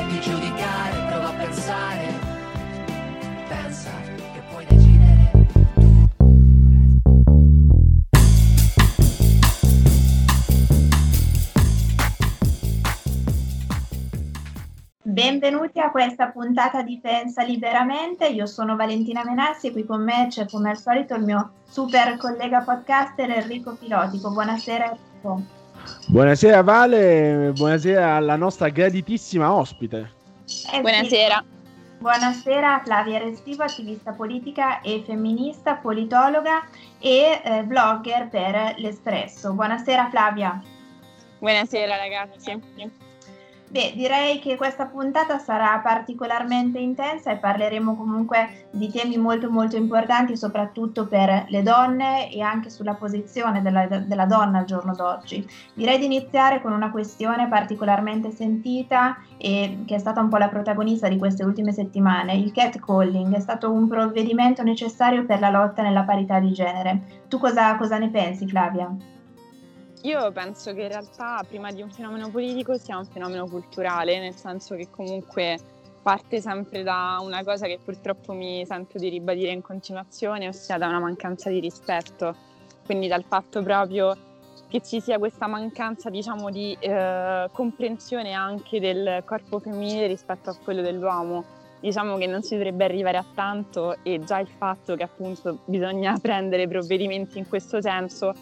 e di giudicare. Pensare, pensa che puoi decidere. Benvenuti a questa puntata di Pensa Liberamente. Io sono Valentina Menassi e qui con me c'è come al solito il mio super collega podcaster Enrico Filotico. Buonasera Enrico. Buonasera Vale, buonasera alla nostra graditissima ospite. Buonasera. Sì. Buonasera Flavia Restivo, attivista politica e femminista, politologa e blogger per l'Espresso. Buonasera Flavia. Buonasera ragazzi. Beh, direi che questa puntata sarà particolarmente intensa e parleremo comunque di temi molto molto importanti, soprattutto per le donne e anche sulla posizione della donna al giorno d'oggi. Direi di iniziare con una questione particolarmente sentita e che è stata un po' la protagonista di queste ultime settimane. Il catcalling è stato un provvedimento necessario per la lotta nella parità di genere. Tu cosa ne pensi, Flavia? Io penso che in realtà prima di un fenomeno politico sia un fenomeno culturale, nel senso che comunque parte sempre da una cosa che purtroppo mi sento di ribadire in continuazione, ossia da una mancanza di rispetto, quindi dal fatto proprio che ci sia questa mancanza, diciamo, di comprensione anche del corpo femminile rispetto a quello dell'uomo. Diciamo che non si dovrebbe arrivare a tanto e già il fatto che appunto bisogna prendere provvedimenti in questo senso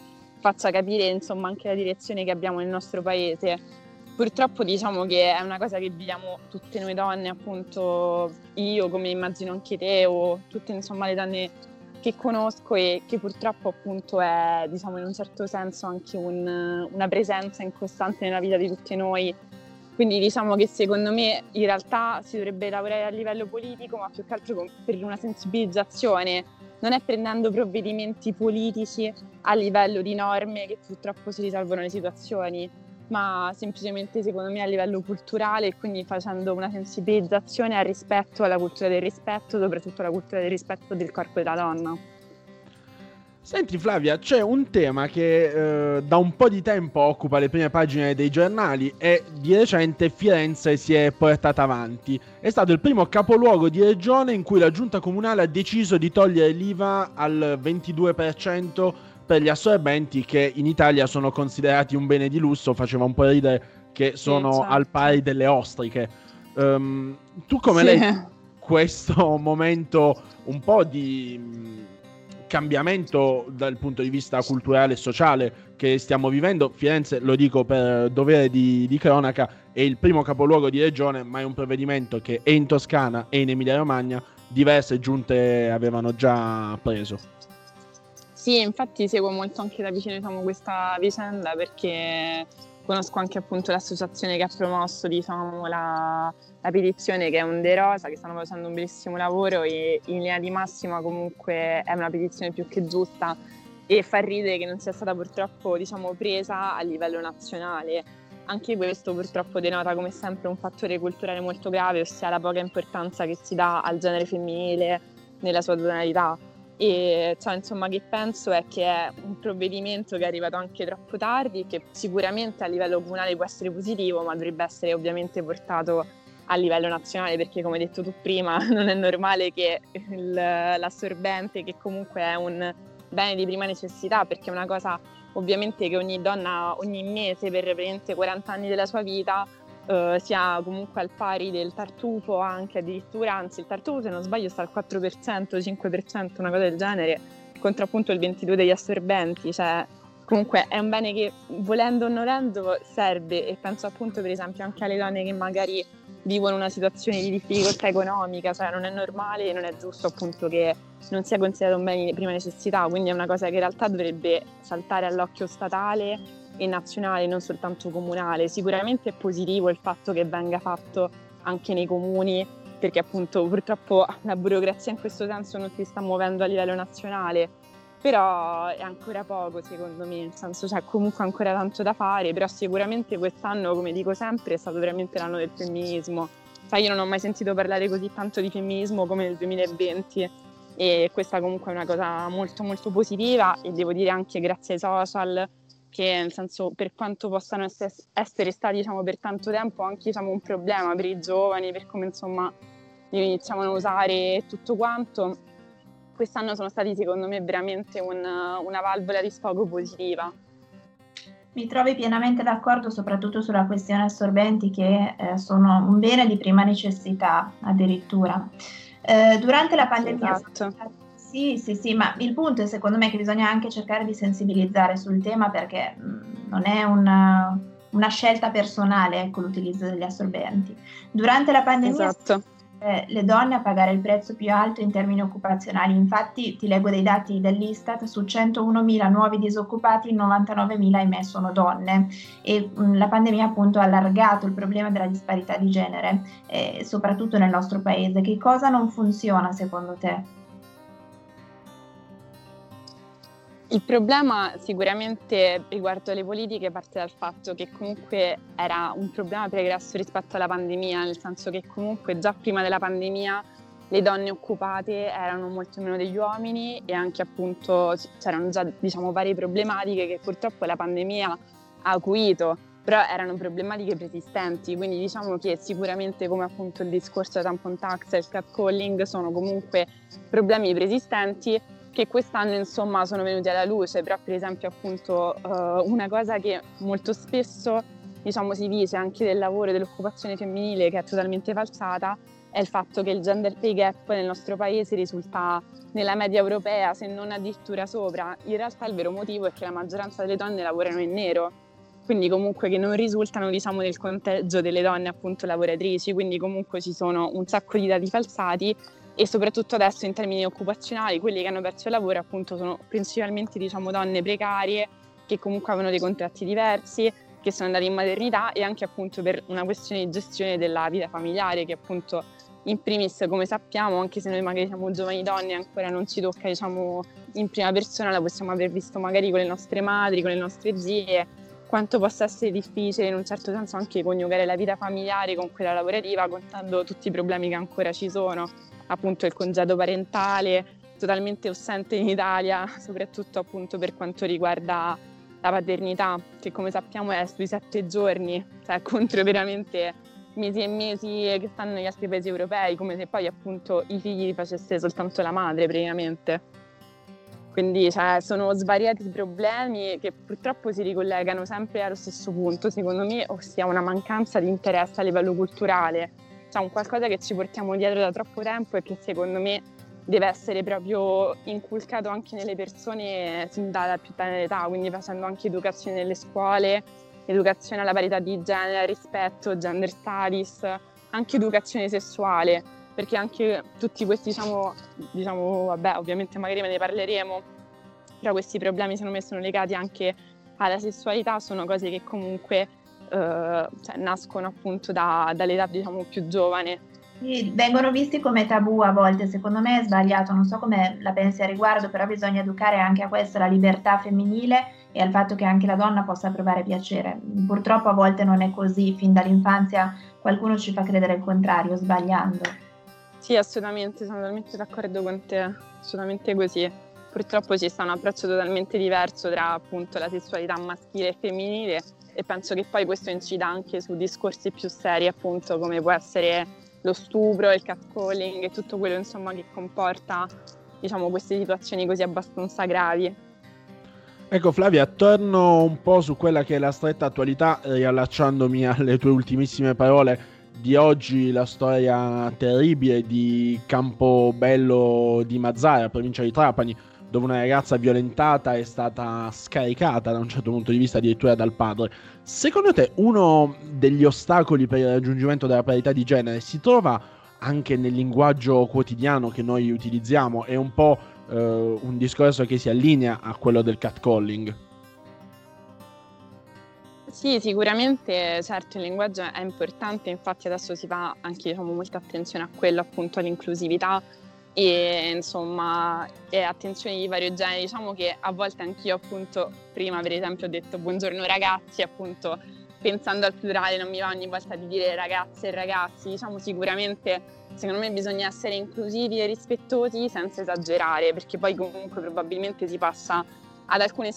faccia capire insomma anche la direzione che abbiamo nel nostro paese. Purtroppo diciamo che è una cosa che viviamo tutte noi donne, appunto io, come immagino anche te, o tutte insomma le donne che conosco, e che purtroppo appunto è, diciamo, in un certo senso anche una presenza incostante nella vita di tutte noi. Quindi diciamo che secondo me in realtà si dovrebbe lavorare a livello politico, ma più che altro per una sensibilizzazione. Non è prendendo provvedimenti politici a livello di norme che purtroppo si risolvono le situazioni, ma semplicemente secondo me a livello culturale, e quindi facendo una sensibilizzazione al rispetto, alla cultura del rispetto, soprattutto alla cultura del rispetto del corpo della donna. Senti Flavia, c'è un tema che da un po' di tempo occupa le prime pagine dei giornali e di recente Firenze si è portata avanti. È stato il primo capoluogo di regione in cui la giunta comunale ha deciso di togliere l'IVA al 22% per gli assorbenti, che in Italia sono considerati un bene di lusso. Faceva un po' ridere che sono al pari delle ostriche. Tu come lei questo momento un po' di cambiamento dal punto di vista culturale e sociale che stiamo vivendo? Firenze, lo dico per dovere di cronaca, è il primo capoluogo di regione, ma è un provvedimento che è in Toscana e in Emilia Romagna diverse giunte avevano già preso. Sì, infatti seguo molto anche da vicino, diciamo, questa vicenda, perché conosco anche appunto l'associazione che ha promosso, diciamo, la petizione, che è Onde Rosa, che stanno facendo un bellissimo lavoro, e in linea di massima comunque è una petizione più che giusta, e fa ridere che non sia stata purtroppo, diciamo, presa a livello nazionale. Anche questo purtroppo denota come sempre un fattore culturale molto grave, ossia la poca importanza che si dà al genere femminile nella sua tonalità. E cioè, insomma, che penso è che è un provvedimento che è arrivato anche troppo tardi, che sicuramente a livello comunale può essere positivo, ma dovrebbe essere ovviamente portato a livello nazionale, perché come hai detto tu prima non è normale che l'assorbente, che comunque è un bene di prima necessità, perché è una cosa ovviamente che ogni donna ogni mese per praticamente 40 anni della sua vita sia comunque al pari del tartufo, anche addirittura, anzi il tartufo se non sbaglio sta al 4%, 5%, una cosa del genere, contro appunto il 22% degli assorbenti. Cioè comunque è un bene che volendo o nolendo serve, e penso appunto per esempio anche alle donne che magari vivono una situazione di difficoltà economica. Cioè non è normale e non è giusto appunto che non sia considerato un bene di prima necessità, quindi è una cosa che in realtà dovrebbe saltare all'occhio statale e nazionale, non soltanto comunale. Sicuramente è positivo il fatto che venga fatto anche nei comuni perché appunto purtroppo la burocrazia in questo senso non si sta muovendo a livello nazionale, però è ancora poco secondo me, nel senso c'è comunque ancora tanto da fare, però sicuramente quest'anno, come dico sempre, è stato veramente l'anno del femminismo. Sai, io non ho mai sentito parlare così tanto di femminismo come nel 2020 e questa comunque è una cosa molto molto positiva, e devo dire anche grazie ai social, che nel senso, per quanto possano essere stati, diciamo, per tanto tempo anche, diciamo, un problema per i giovani, per come insomma li iniziamo a usare tutto quanto, quest'anno sono stati secondo me veramente una valvola di sfogo positiva. Mi trovi pienamente d'accordo, soprattutto sulla questione assorbenti, che sono un bene di prima necessità addirittura. Durante la pandemia, esatto. Sì, ma il punto è secondo me che bisogna anche cercare di sensibilizzare sul tema, perché non è una scelta personale, ecco, l'utilizzo degli assorbenti. Durante la pandemia, esatto, le donne a pagare il prezzo più alto in termini occupazionali. Infatti ti leggo dei dati dell'Istat: su 101.000 nuovi disoccupati, 99.000 ahimè sono donne, e la pandemia appunto ha allargato il problema della disparità di genere, soprattutto nel nostro paese. Che cosa non funziona secondo te? Il problema sicuramente riguardo alle politiche parte dal fatto che comunque era un problema pregresso rispetto alla pandemia, nel senso che comunque già prima della pandemia le donne occupate erano molto meno degli uomini, e anche appunto c'erano già, diciamo, varie problematiche che purtroppo la pandemia ha acuito, però erano problematiche preesistenti, quindi diciamo che sicuramente, come appunto il discorso tampon tax e il catcalling, sono comunque problemi preesistenti che quest'anno insomma sono venuti alla luce. Però per esempio appunto una cosa che molto spesso, diciamo, si dice anche del lavoro e dell'occupazione femminile, che è totalmente falsata, è il fatto che il gender pay gap nel nostro paese risulta nella media europea, se non addirittura sopra. In realtà il vero motivo è che la maggioranza delle donne lavorano in nero, quindi comunque che non risultano, diciamo, nel conteggio delle donne appunto lavoratrici, quindi comunque ci sono un sacco di dati falsati. E soprattutto adesso in termini occupazionali, quelli che hanno perso il lavoro appunto sono principalmente, diciamo, donne precarie che comunque avevano dei contratti diversi, che sono andate in maternità, e anche appunto per una questione di gestione della vita familiare, che appunto in primis, come sappiamo, anche se noi magari siamo giovani donne ancora non ci tocca, diciamo, in prima persona, la possiamo aver visto magari con le nostre madri, con le nostre zie, quanto possa essere difficile in un certo senso anche coniugare la vita familiare con quella lavorativa, contando tutti i problemi che ancora ci sono. Appunto il congedo parentale, totalmente assente in Italia, soprattutto appunto per quanto riguarda la paternità, che come sappiamo è sui 7 giorni, cioè contro veramente mesi e mesi che stanno negli altri paesi europei, come se poi appunto i figli li facesse soltanto la madre praticamente. Quindi, cioè, sono svariati problemi che purtroppo si ricollegano sempre allo stesso punto, secondo me, ossia una mancanza di interesse a livello culturale. Cioè un qualcosa che ci portiamo dietro da troppo tempo e che secondo me deve essere proprio inculcato anche nelle persone sin dalla più tenera età, quindi facendo anche educazione nelle scuole, educazione alla parità di genere, rispetto, gender studies, anche educazione sessuale, perché anche tutti questi, diciamo vabbè, ovviamente magari ne parleremo, però questi problemi secondo me sono legati anche alla sessualità, sono cose che comunque cioè, nascono appunto dall'età, diciamo, più giovane. Sì, vengono visti come tabù a volte, secondo me è sbagliato, non so come la pensi a riguardo, però bisogna educare anche a questo, la libertà femminile e al fatto che anche la donna possa provare piacere. Purtroppo a volte non è così, fin dall'infanzia qualcuno ci fa credere il contrario, sbagliando. Sì, assolutamente, sono totalmente d'accordo con te, assolutamente così. Purtroppo ci sta un approccio totalmente diverso tra appunto la sessualità maschile e femminile, e penso che poi questo incida anche su discorsi più seri appunto come può essere lo stupro, il catcalling e tutto quello insomma che comporta, diciamo, queste situazioni così abbastanza gravi. Ecco Flavia, torno un po' su quella che è la stretta attualità, riallacciandomi alle tue ultimissime parole di oggi, la storia terribile di Campobello di Mazzara, provincia di Trapani, dove una ragazza violentata è stata scaricata da un certo punto di vista addirittura dal padre. Secondo te uno degli ostacoli per il raggiungimento della parità di genere si trova anche nel linguaggio quotidiano che noi utilizziamo? È un po' un discorso che si allinea a quello del catcalling? Sì, sicuramente, certo, il linguaggio è importante, infatti adesso si fa anche, diciamo, molta attenzione a quello, appunto, all'inclusività e, insomma, e attenzione di vario genere. Diciamo che a volte anch'io, appunto, prima per esempio ho detto buongiorno ragazzi, appunto, pensando al plurale non mi va ogni volta di dire ragazze e ragazzi. Diciamo, sicuramente, secondo me, bisogna essere inclusivi e rispettosi senza esagerare, perché poi comunque probabilmente si passa ad alcune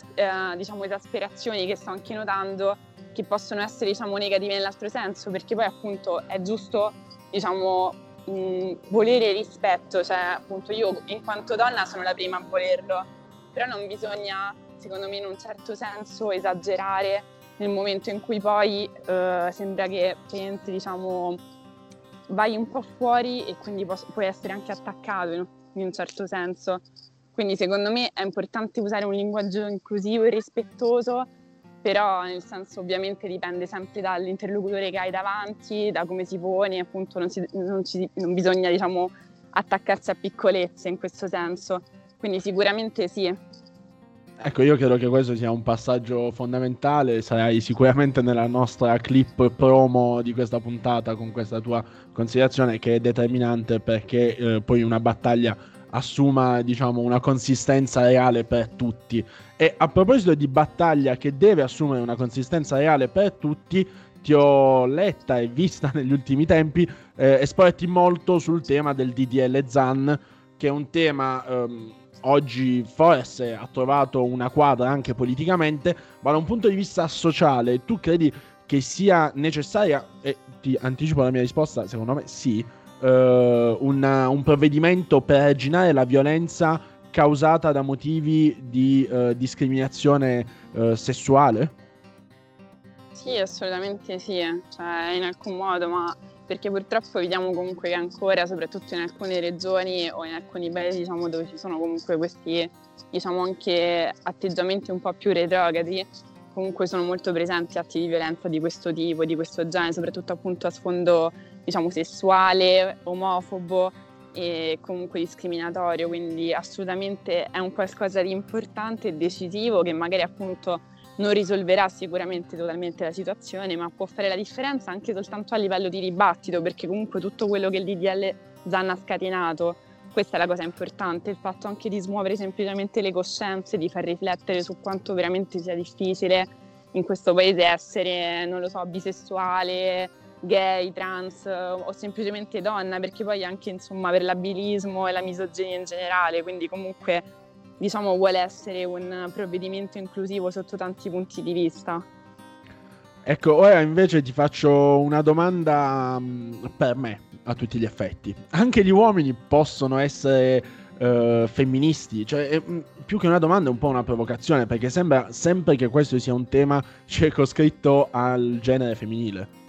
diciamo esasperazioni che sto anche notando, che possono essere, diciamo, negative nell'altro senso, perché poi appunto è giusto, diciamo, volere rispetto, cioè appunto io in quanto donna sono la prima a volerlo, però non bisogna, secondo me, in un certo senso esagerare nel momento in cui poi sembra che, diciamo, vai un po' fuori e quindi puoi essere anche attaccato in un certo senso. Quindi secondo me è importante usare un linguaggio inclusivo e rispettoso, però nel senso ovviamente dipende sempre dall'interlocutore che hai davanti, da come si pone, appunto non bisogna, diciamo, attaccarsi a piccolezze in questo senso, quindi sicuramente sì. Ecco, io credo che questo sia un passaggio fondamentale, sarai sicuramente nella nostra clip promo di questa puntata con questa tua considerazione che è determinante perché poi una battaglia assuma, diciamo, una consistenza reale per tutti. E a proposito di battaglia che deve assumere una consistenza reale per tutti, ti ho letta e vista negli ultimi tempi esporti molto sul tema del DDL Zan, che è un tema oggi forse ha trovato una quadra anche politicamente, ma da un punto di vista sociale tu credi che sia necessaria, e ti anticipo la mia risposta, secondo me sì, un provvedimento per arginare la violenza causata da motivi di discriminazione sessuale? Sì, assolutamente sì, cioè in alcun modo, ma perché purtroppo vediamo comunque che ancora, soprattutto in alcune regioni o in alcuni paesi, diciamo, dove ci sono comunque questi, diciamo, anche atteggiamenti un po' più retrogradi, comunque sono molto presenti atti di violenza di questo tipo, di questo genere, soprattutto appunto a sfondo, diciamo, sessuale, omofobo e comunque discriminatorio, quindi assolutamente è un qualcosa di importante e decisivo che magari appunto non risolverà sicuramente totalmente la situazione, ma può fare la differenza anche soltanto a livello di dibattito, perché comunque tutto quello che il DDL Zan ha scatenato, questa è la cosa importante, il fatto anche di smuovere semplicemente le coscienze, di far riflettere su quanto veramente sia difficile in questo paese essere, non lo so, bisessuale, gay, trans o semplicemente donna, perché poi anche, insomma, per l'abilismo e la misoginia in generale, quindi comunque, diciamo, vuole essere un provvedimento inclusivo sotto tanti punti di vista. Ecco, ora invece ti faccio una domanda per me, a tutti gli effetti. Anche gli uomini possono essere femministi? Cioè, più che una domanda è un po' una provocazione, perché sembra sempre che questo sia un tema circoscritto al genere femminile.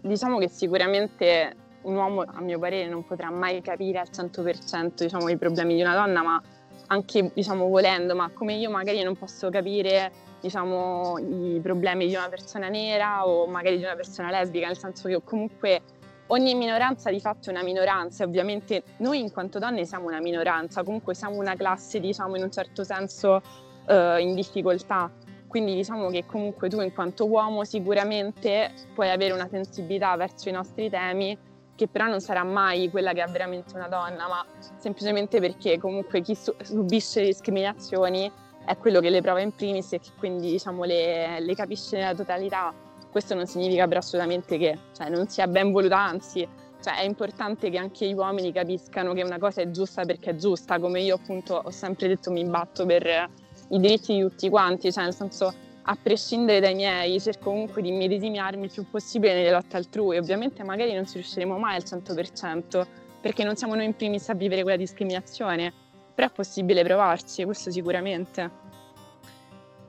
Diciamo che sicuramente un uomo, a mio parere, non potrà mai capire al 100%, diciamo, i problemi di una donna, ma anche, diciamo, volendo, ma come io magari non posso capire, diciamo, i problemi di una persona nera o magari di una persona lesbica, nel senso che comunque ogni minoranza di fatto è una minoranza, e ovviamente noi in quanto donne siamo una minoranza, comunque siamo una classe, diciamo, in un certo senso in difficoltà. Quindi diciamo che comunque tu in quanto uomo sicuramente puoi avere una sensibilità verso i nostri temi che però non sarà mai quella che ha veramente una donna, ma semplicemente perché comunque chi subisce discriminazioni è quello che le prova in primis e che quindi, diciamo, le capisce nella totalità. Questo non significa però assolutamente che, cioè, non sia ben voluta, anzi, cioè, è importante che anche gli uomini capiscano che una cosa è giusta perché è giusta, come io appunto ho sempre detto mi batto per i diritti di tutti quanti, cioè nel senso, a prescindere dai miei, cerco comunque di immedesimarmi il più possibile nelle lotte altrui. Ovviamente magari non ci riusciremo mai al 100%, perché non siamo noi in primis a vivere quella discriminazione, però è possibile provarci, questo sicuramente.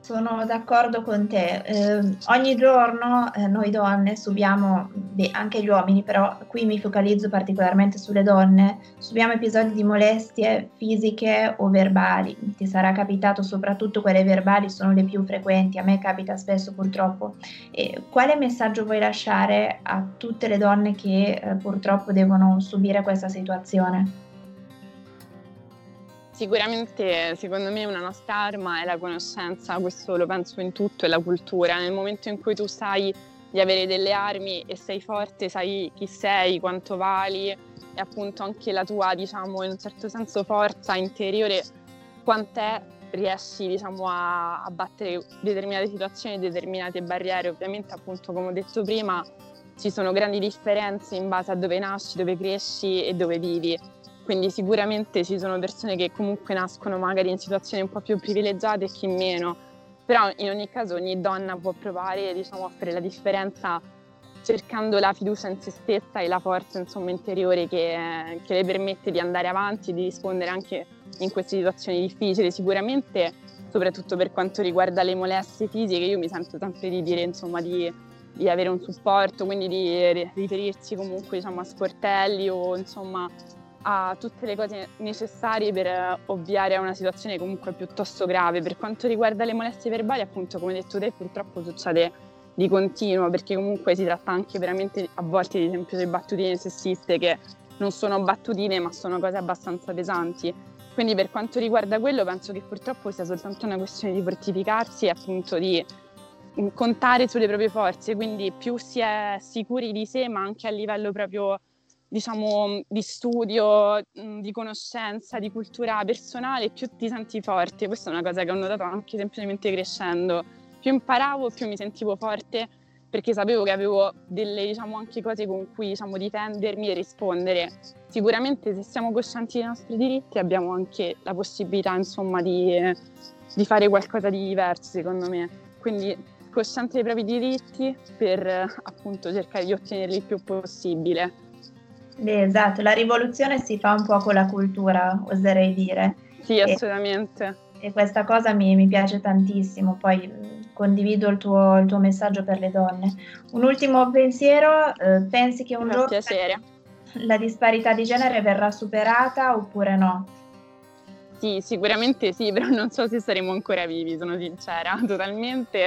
Sono d'accordo con te, ogni giorno noi donne subiamo, anche gli uomini, però qui mi focalizzo particolarmente sulle donne, subiamo episodi di molestie fisiche o verbali, ti sarà capitato, soprattutto quelle verbali sono le più frequenti, a me capita spesso purtroppo. E quale messaggio vuoi lasciare a tutte le donne che purtroppo devono subire questa situazione? Sicuramente, secondo me, una nostra arma è la conoscenza, questo lo penso in tutto, e la cultura. Nel momento in cui tu sai di avere delle armi e sei forte, sai chi sei, quanto vali, e appunto anche la tua, diciamo, in un certo senso forza interiore, quant'è, riesci, diciamo, a battere determinate situazioni, determinate barriere. Ovviamente, appunto, come ho detto prima, ci sono grandi differenze in base a dove nasci, dove cresci e dove vivi. Quindi sicuramente ci sono persone che comunque nascono magari in situazioni un po' più privilegiate e chi meno, però in ogni caso ogni donna può provare, diciamo, a fare la differenza cercando la fiducia in se stessa e la forza, insomma, interiore che le permette di andare avanti, di rispondere anche in queste situazioni difficili. Sicuramente, soprattutto per quanto riguarda le molestie fisiche, io mi sento sempre di dire, insomma, di avere un supporto, quindi di riferirsi comunque, diciamo, a sportelli o, insomma, a tutte le cose necessarie per ovviare a una situazione comunque piuttosto grave. Per quanto riguarda le molestie verbali, appunto, come detto te, purtroppo succede di continuo, perché comunque si tratta anche veramente a volte, ad esempio, di battutine sessiste che non sono battutine ma sono cose abbastanza pesanti. Quindi per quanto riguarda quello penso che purtroppo sia soltanto una questione di fortificarsi e appunto di contare sulle proprie forze, quindi più si è sicuri di sé, ma anche a livello proprio, diciamo, di studio, di conoscenza, di cultura personale, più ti senti forte. Questa è una cosa che ho notato anche semplicemente crescendo. Più imparavo, più mi sentivo forte, perché sapevo che avevo delle, diciamo, anche cose con cui, diciamo, difendermi e rispondere. Sicuramente se siamo coscienti dei nostri diritti abbiamo anche la possibilità, insomma, di fare qualcosa di diverso, secondo me. Quindi cosciente dei propri diritti per, appunto, cercare di ottenerli il più possibile. Beh, esatto, la rivoluzione si fa un po' con la cultura, oserei dire. Sì, assolutamente. E questa cosa mi piace tantissimo, poi condivido il tuo messaggio per le donne. Un ultimo pensiero, pensi che un giorno la disparità di genere verrà superata oppure no? Sì, sicuramente sì, però non so se saremo ancora vivi, sono sincera, totalmente.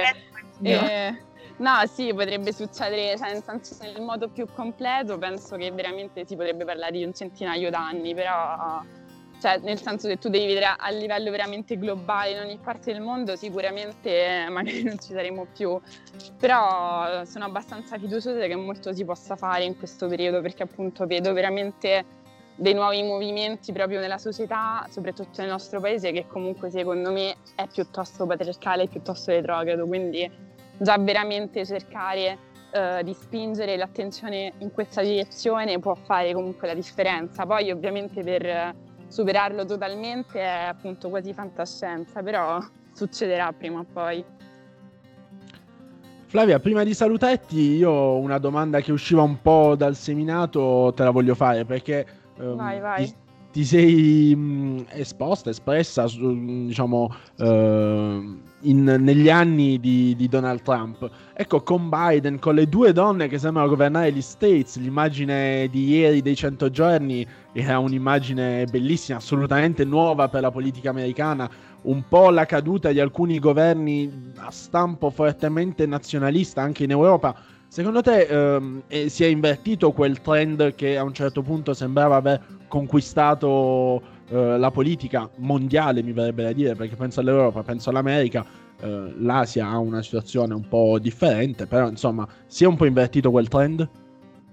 No, sì, potrebbe succedere, cioè, nel senso, nel modo più completo penso che veramente si potrebbe parlare di un centinaio d'anni, però, cioè, nel senso, se tu devi vedere a livello veramente globale in ogni parte del mondo, sicuramente magari non ci saremo più, però sono abbastanza fiduciosa che molto si possa fare in questo periodo, perché appunto vedo veramente dei nuovi movimenti proprio nella società, soprattutto nel nostro paese, che comunque secondo me è piuttosto patriarcale, piuttosto retrogrado, quindi già veramente cercare di spingere l'attenzione in questa direzione può fare comunque la differenza. Poi ovviamente per superarlo totalmente è appunto quasi fantascienza, però succederà prima o poi. Flavia, prima di salutarti io ho una domanda che usciva un po' dal seminato, te la voglio fare perché vai. Ti sei espressa, diciamo, negli anni di Donald Trump. Ecco, con Biden, con le due donne che sembrano governare gli States, l'immagine di ieri dei 100 giorni era un'immagine bellissima, assolutamente nuova per la politica americana, un po' la caduta di alcuni governi a stampo fortemente nazionalista anche in Europa. Secondo te si è invertito quel trend che a un certo punto sembrava aver conquistato la politica mondiale, mi verrebbe da dire, perché penso all'Europa, penso all'America, l'Asia ha una situazione un po' differente, però insomma si è un po' invertito quel trend?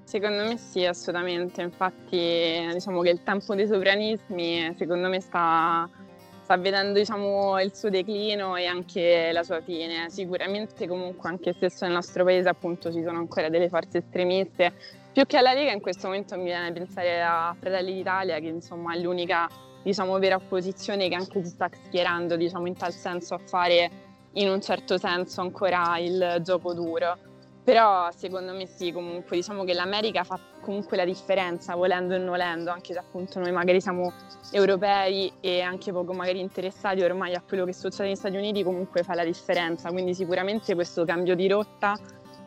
Secondo me sì, assolutamente, infatti diciamo che il tempo dei sovranismi secondo me sta vedendo, diciamo, il suo declino e anche la sua fine. Sicuramente comunque anche stesso nel nostro paese appunto ci sono ancora delle forze estremiste. Più che alla Lega in questo momento mi viene a pensare a Fratelli d'Italia, che insomma è l'unica, diciamo, vera opposizione che anche si sta schierando, diciamo, in tal senso a fare in un certo senso ancora il gioco duro. Però secondo me sì, comunque diciamo che l'America fa comunque la differenza, volendo e non volendo, anche se appunto noi magari siamo europei e anche poco magari interessati ormai a quello che succede negli Stati Uniti, comunque fa la differenza, quindi sicuramente questo cambio di rotta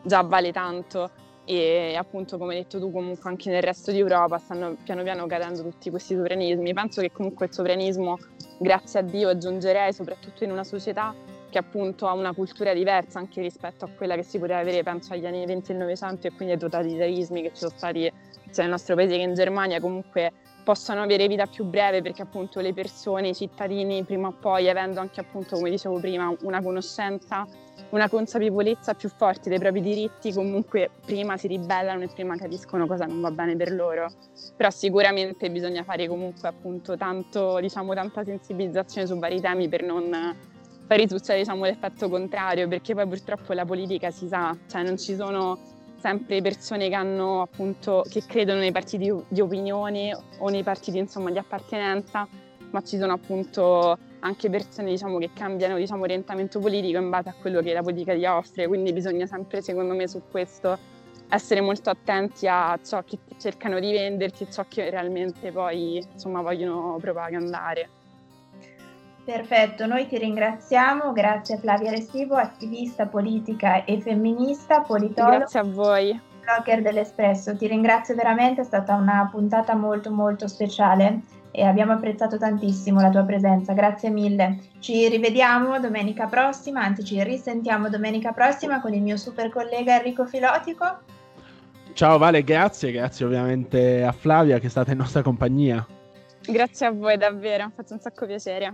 già vale tanto e appunto come hai detto tu comunque anche nel resto d'Europa stanno piano piano cadendo tutti questi sovranismi. Penso che comunque il sovranismo, grazie a Dio aggiungerei, soprattutto in una società che appunto ha una cultura diversa anche rispetto a quella che si poteva avere, penso, agli anni 20 e 900, e quindi ai totalitarismi che ci sono stati sia nel nostro paese che in Germania comunque possano avere vita più breve, perché appunto le persone, i cittadini, prima o poi, avendo anche appunto, come dicevo prima, una conoscenza, una consapevolezza più forte dei propri diritti, comunque prima si ribellano e prima capiscono cosa non va bene per loro. Però sicuramente bisogna fare comunque appunto tanto, diciamo, tanta sensibilizzazione su vari temi per non far risucciare, diciamo, l'effetto contrario, perché poi purtroppo la politica, si sa, cioè non ci sono sempre persone che hanno appunto, che credono nei partiti di opinione o nei partiti, insomma, di appartenenza, ma ci sono appunto anche persone, diciamo, che cambiano, diciamo, orientamento politico in base a quello che la politica gli offre, quindi bisogna sempre, secondo me, su questo essere molto attenti a ciò che cercano di venderti e ciò che realmente poi, insomma, vogliono propagandare. Perfetto, noi ti ringraziamo, grazie Flavia Restivo, attivista politica e femminista, politologa. Grazie a voi. Blogger dell'Espresso, ti ringrazio veramente, è stata una puntata molto molto speciale e abbiamo apprezzato tantissimo la tua presenza, grazie mille. Ci rivediamo domenica prossima, anzi ci risentiamo domenica prossima con il mio super collega Enrico Filotico. Ciao Vale, grazie ovviamente a Flavia che è stata in nostra compagnia. Grazie a voi davvero, mi ha fatto un sacco piacere.